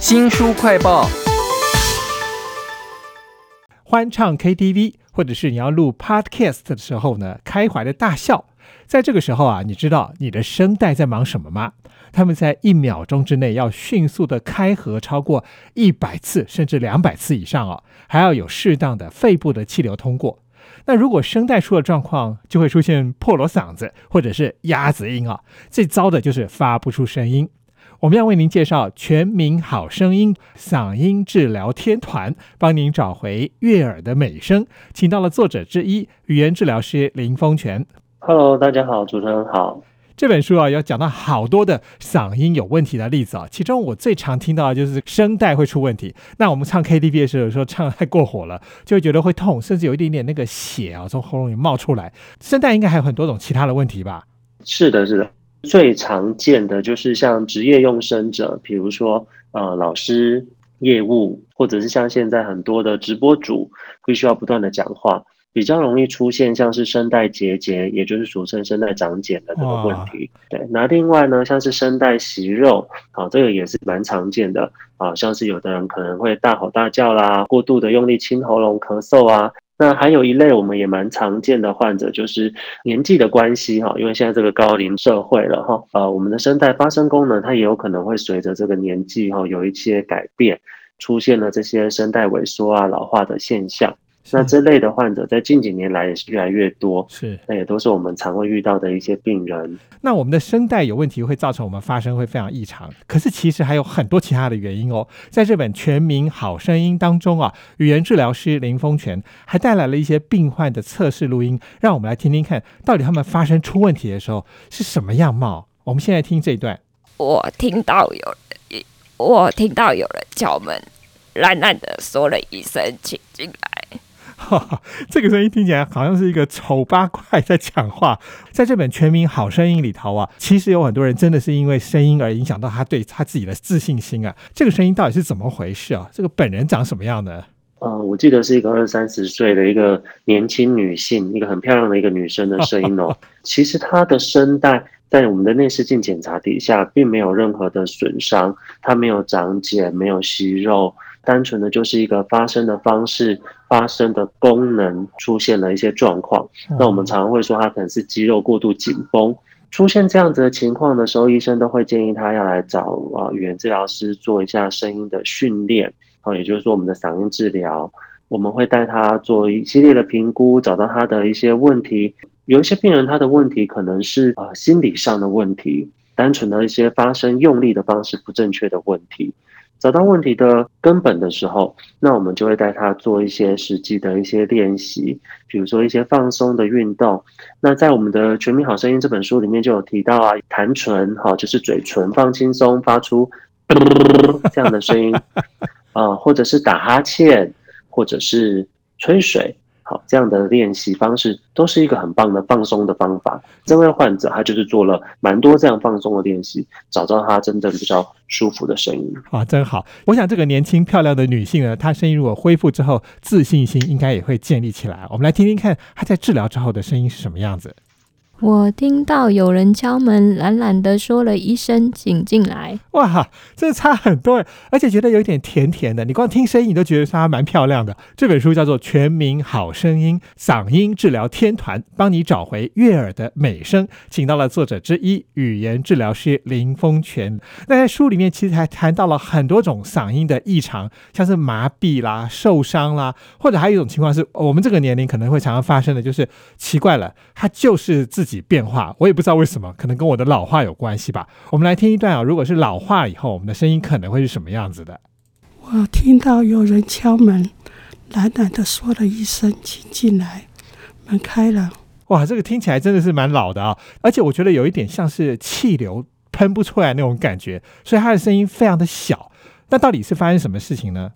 新书快报，欢唱 KTV 或者是你要录 podcast 的时候呢，开怀的大笑。在这个时候啊，你知道你的声带在忙什么吗？他们在1秒钟之内要迅速的开合超过100次甚至200次以上哦，还要有适当的肺部的气流通过。那如果声带出了状况，就会出现破锣嗓子或者是鸭子音哦，最糟的就是发不出声音。我们要为您介绍全民好声音嗓音治疗天团，帮您找回悦耳的美声，请到了作者之一语言治疗师林峰泉。Hello， 大家好，主持人好。这本书啊，要讲到好多的嗓音有问题的例子啊，其中我最常听到的就是声带会出问题。那我们唱 KTV 的时候，有时候唱太过火了，就会觉得会痛，甚至有一点点那个血啊从喉咙里冒出来。声带应该还有很多种其他的问题吧？是的，是的。最常见的就是像职业用声者，比如说老师、业务，或者是像现在很多的直播主，必须要不断的讲话，比较容易出现像是声带结节，也就是俗称声带长茧的这个问题。对，那另外呢，像是声带息肉啊，这个也是蛮常见的啊，像是有的人可能会大吼大叫啦，过度的用力清喉咙、咳嗽啊。那还有一类我们也蛮常见的患者，就是年纪的关系哈，因为现在这个高龄社会了哈，我们的声带发声功能它也有可能会随着这个年纪哈有一些改变，出现了这些声带萎缩啊、老化的现象。那这类的患者在近几年来也是越来越多，是，那也都是我们常会遇到的一些病人。那我们的声带有问题会造成我们发声会非常异常，可是其实还有很多其他的原因哦。在这本《全民好声音》当中啊，语言治疗师林峰泉还带来了一些病患的测试录音，让我们来听听看到底他们发声出问题的时候是什么样貌。我们现在听这一段。我听到有人敲门，懒懒的说了一声请进来。这个声音听起来好像是一个丑八怪在讲话。在这本《全民好声音》里头啊，其实有很多人真的是因为声音而影响到他对他自己的自信心啊。这个声音到底是怎么回事啊？这个本人长什么样呢？我记得是一个20-30岁的一个年轻女性，一个很漂亮的一个女生的声音哦。其实她的声带在我们的内视镜检查底下并没有任何的损伤，它没有长茧，没有息肉，单纯的就是一个发声的方式、发声的功能出现了一些状况。那我们常常会说它可能是肌肉过度紧绷。出现这样子的情况的时候，医生都会建议他要来找语言治疗师做一下声音的训练，也就是说我们的嗓音治疗，我们会带他做一系列的评估，找到他的一些问题。有一些病人他的问题可能是心理上的问题，单纯的一些发声用力的方式不正确的问题。找到问题的根本的时候，那我们就会带他做一些实际的一些练习，比如说一些放松的运动。那在我们的《全民好声音》这本书里面就有提到啊，弹唇就是嘴唇放轻松，发出这样的声音或者是打哈欠，或者是吹水，好，这样的练习方式都是一个很棒的放松的方法。这位患者他就是做了蛮多这样放松的练习，找到他真正比较舒服的声音啊，真好。我想这个年轻漂亮的女性呢，她声音如果恢复之后，自信心应该也会建立起来。我们来听听看她在治疗之后的声音是什么样子。我听到有人敲门，懒懒的说了一声请进来。哇，这差很多，而且觉得有点甜甜的，你光听声音你都觉得她蛮漂亮的。这本书叫做《全民好声音》，嗓音治疗天团，帮你找回悦耳的美声，请到了作者之一语言治疗师林峰泉。那在书里面其实还谈到了很多种嗓音的异常，像是麻痹啦、受伤啦，或者还有一种情况是我们这个年龄可能会常常发生的，就是奇怪了，它就是自己变化，我也不知道为什么，可能跟我的老化有关系吧。我们来听一段啊，如果是老化以后，我们的声音可能会是什么样子的？我听到有人敲门，懒懒的说了一声请进来，门开了。哇，这个听起来真的是蛮老的啊，而且我觉得有一点像是气流喷不出来那种感觉，所以他的声音非常的小。那到底是发生什么事情呢？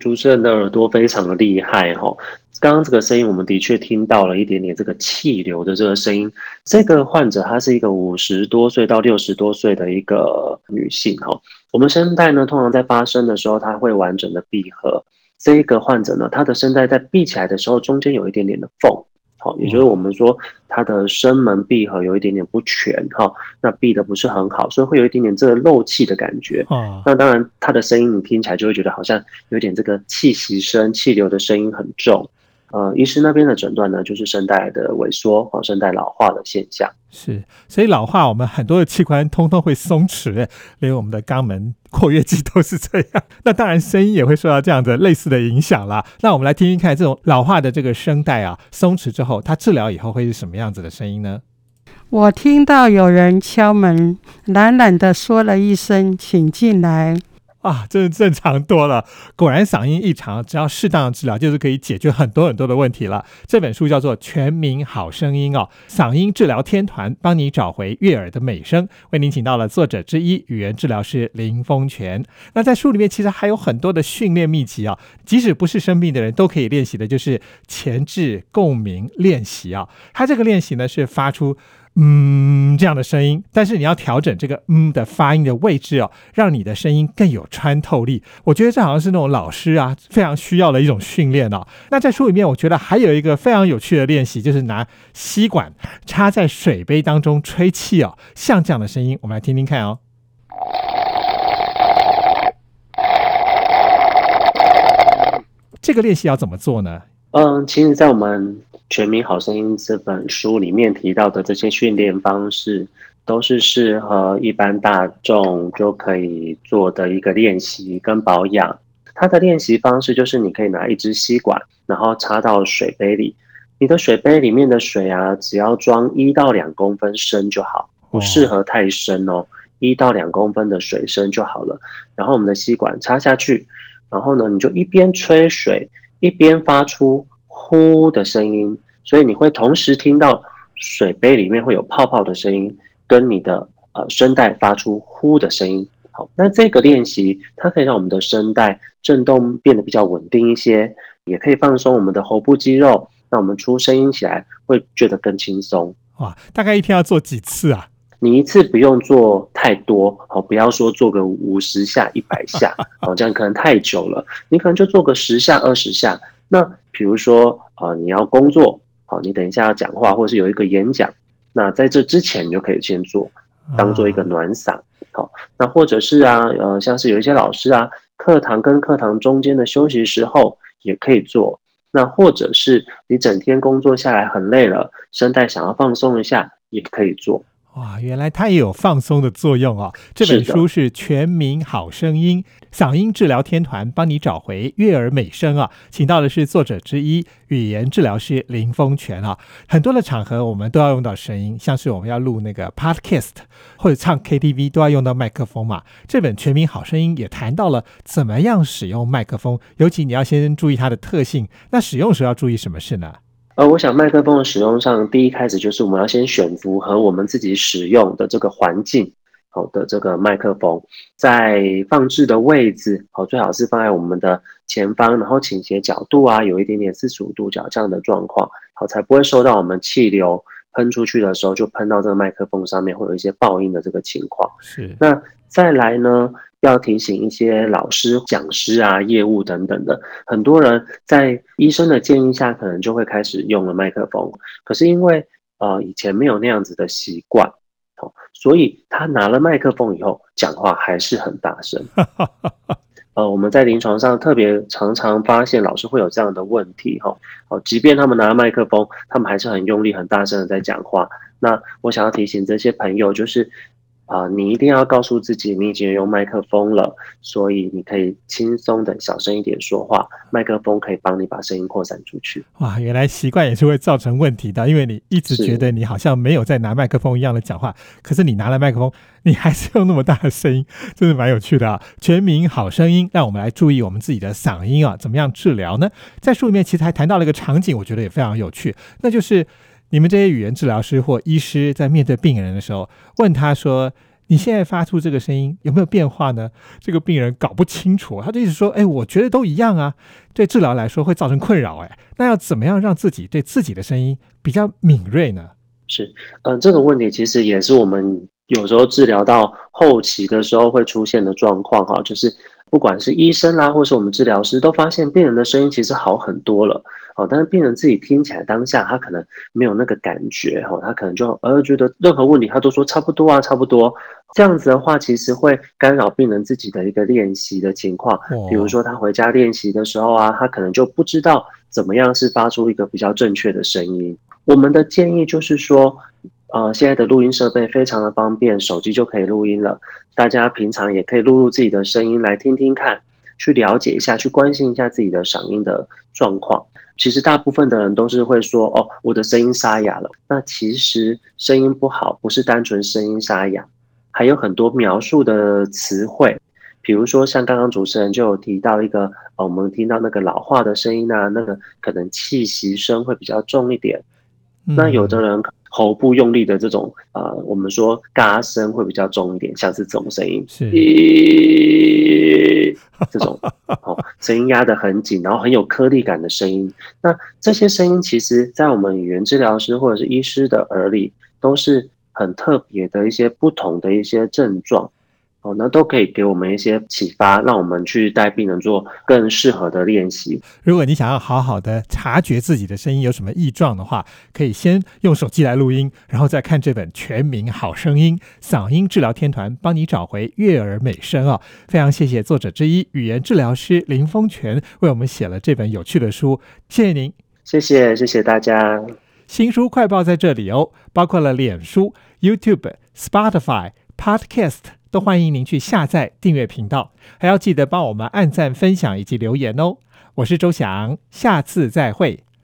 主持人的耳朵非常的厉害哦。刚刚这个声音我们的确听到了一点点这个气流的这个声音。这个患者她是一个50多岁到60多岁的一个女性哦。我们声带呢，通常在发声的时候她会完整的闭合。这个患者呢，她的声带在闭起来的时候中间有一点点的缝。也就是我们说它的声门闭合有一点点不全哈，那闭的不是很好，所以会有一点点这个漏气的感觉。那当然它的声音你听起来就会觉得好像有点这个气息声、气流的声音很重。医师那边的诊断呢，就是声带的萎缩和声带老化的现象。是，所以老化我们很多的器官通通会松弛，连我们的肛门括约肌都是这样，那当然声音也会受到这样的类似的影响啦。那我们来听听看这种老化的这个声带啊，松弛之后它治疗以后会是什么样子的声音呢？我听到有人敲门，懒懒的说了一声请进来啊，真是正常多了。果然嗓音异常只要适当的治疗就是可以解决很多很多的问题了。这本书叫做《全民好声音》哦，嗓音治疗天团，帮你找回悦耳的美声。为您请到了作者之一语言治疗师林峰泉。那在书里面其实还有很多的训练秘籍哦，即使不是生病的人都可以练习的，就是前置共鸣练习哦。他这个练习呢是发出这样的声音，但是你要调整这个的发音的位置哦，让你的声音更有穿透力。我觉得这好像是那种老师啊非常需要的一种训练哦。那在书里面我觉得还有一个非常有趣的练习，就是拿吸管插在水杯当中吹气哦，像这样的声音我们来听听看哦。这个练习要怎么做呢？其实在我们全民好声音这本书里面提到的这些训练方式都是适合一般大众就可以做的一个练习跟保养。它的练习方式就是你可以拿一支吸管然后插到水杯里，你的水杯里面的水啊只要装1到2公分深就好，不适合太深哦，1到2公分的水深就好了。然后我们的吸管插下去，然后呢你就一边吹水一边发出呼的声音，所以你会同时听到水杯里面会有泡泡的声音跟你的声带发出呼的声音。好，那这个练习它可以让我们的声带振动变得比较稳定一些，也可以放松我们的喉部肌肉，那我们出声音起来会觉得更轻松。哇，大概一天要做几次啊？你一次不用做太多，不要说做个50下100下这样可能太久了，你可能就做个10下20下。那比如说你要工作，你等一下要讲话或是有一个演讲，那在这之前你就可以先做，当做一个暖嗓。那或者是像是有一些老师啊，课堂跟课堂中间的休息时候也可以做。那或者是你整天工作下来很累了，声带想要放松一下也可以做。哇，原来它也有放松的作用哦。这本书是《全民好声音》，嗓音治疗天团，帮你找回悦耳美声啊。请到的是作者之一语言治疗师林峰泉啊。很多的场合我们都要用到声音，像是我们要录那个 podcast 或者唱 KTV 都要用到麦克风嘛。这本《全民好声音》也谈到了怎么样使用麦克风，尤其你要先注意它的特性。那使用时要注意什么事呢？我想麦克风的使用上，第一开始就是我们要先选符合我们自己使用的这个环境的这个麦克风，在放置的位置最好是放在我们的前方，然后倾斜角度啊有一点点45度角这样的状况，才不会受到我们气流喷出去的时候就喷到这个麦克风上面会有一些爆音的这个情况。是。那再来呢，要提醒一些老师、讲师啊、业务等等的，很多人在医生的建议下，可能就会开始用了麦克风。可是因为以前没有那样子的习惯，所以他拿了麦克风以后，讲话还是很大声。我们在临床上特别常常发现老师会有这样的问题即便他们拿麦克风，他们还是很用力、很大声的在讲话。那我想要提醒这些朋友，就是。你一定要告诉自己你已经用麦克风了，所以你可以轻松的小声一点说话，麦克风可以帮你把声音扩散出去。哇，原来习惯也是会造成问题的，因为你一直觉得你好像没有在拿麦克风一样的讲话，可是你拿了麦克风你还是用那么大的声音，真是蛮有趣的啊。全民好声音，让我们来注意我们自己的嗓音啊，怎么样治疗呢？在书里面其实还谈到了一个场景，我觉得也非常有趣，那就是你们这些语言治疗师或医师在面对病人的时候，问他说你现在发出这个声音有没有变化呢？这个病人搞不清楚，他就一直说我觉得都一样啊，对治疗来说会造成困扰那要怎么样让自己对自己的声音比较敏锐呢？是，这个问题其实也是我们有时候治疗到后期的时候会出现的状况就是不管是医生啦，或是我们治疗师都发现病人的声音其实好很多了，哦，但是病人自己听起来当下他可能没有那个感觉，哦，他可能就觉得任何问题他都说差不多啊，差不多。这样子的话，其实会干扰病人自己的一个练习的情况。比如说他回家练习的时候啊，他可能就不知道怎么样是发出一个比较正确的声音。我们的建议就是说，现在的录音设备非常的方便，手机就可以录音了。大家平常也可以录入自己的声音来听听看，去了解一下，去关心一下自己的嗓音的状况。其实大部分的人都是会说，哦，我的声音沙哑了。那其实声音不好不是单纯声音沙哑，还有很多描述的词汇。比如说像刚刚主持人就有提到一个，我们听到那个老化的声音啊，那个可能气息声会比较重一点。那有的人喉部用力的这种，我们说嘎声会比较重一点，像是这种声音，这种声音压得很紧，然后很有颗粒感的声音。那这些声音其实在我们语言治疗师或者是医师的耳里都是很特别的一些不同的一些症状，那都可以给我们一些启发，让我们去带病人做更适合的练习。如果你想要好好的察觉自己的声音有什么异状的话，可以先用手机来录音，然后再看这本《全民好声音嗓音治疗天团》，帮你找回悦耳美声哦。非常谢谢作者之一语言治疗师林峰泉为我们写了这本有趣的书，谢谢您。谢谢大家。新书快报在这里哦，包括了脸书、 YouTube、 Spotify、 Podcast，都欢迎您去下载订阅频道，还要记得帮我们按赞、分享以及留言哦。我是周翔，下次再会。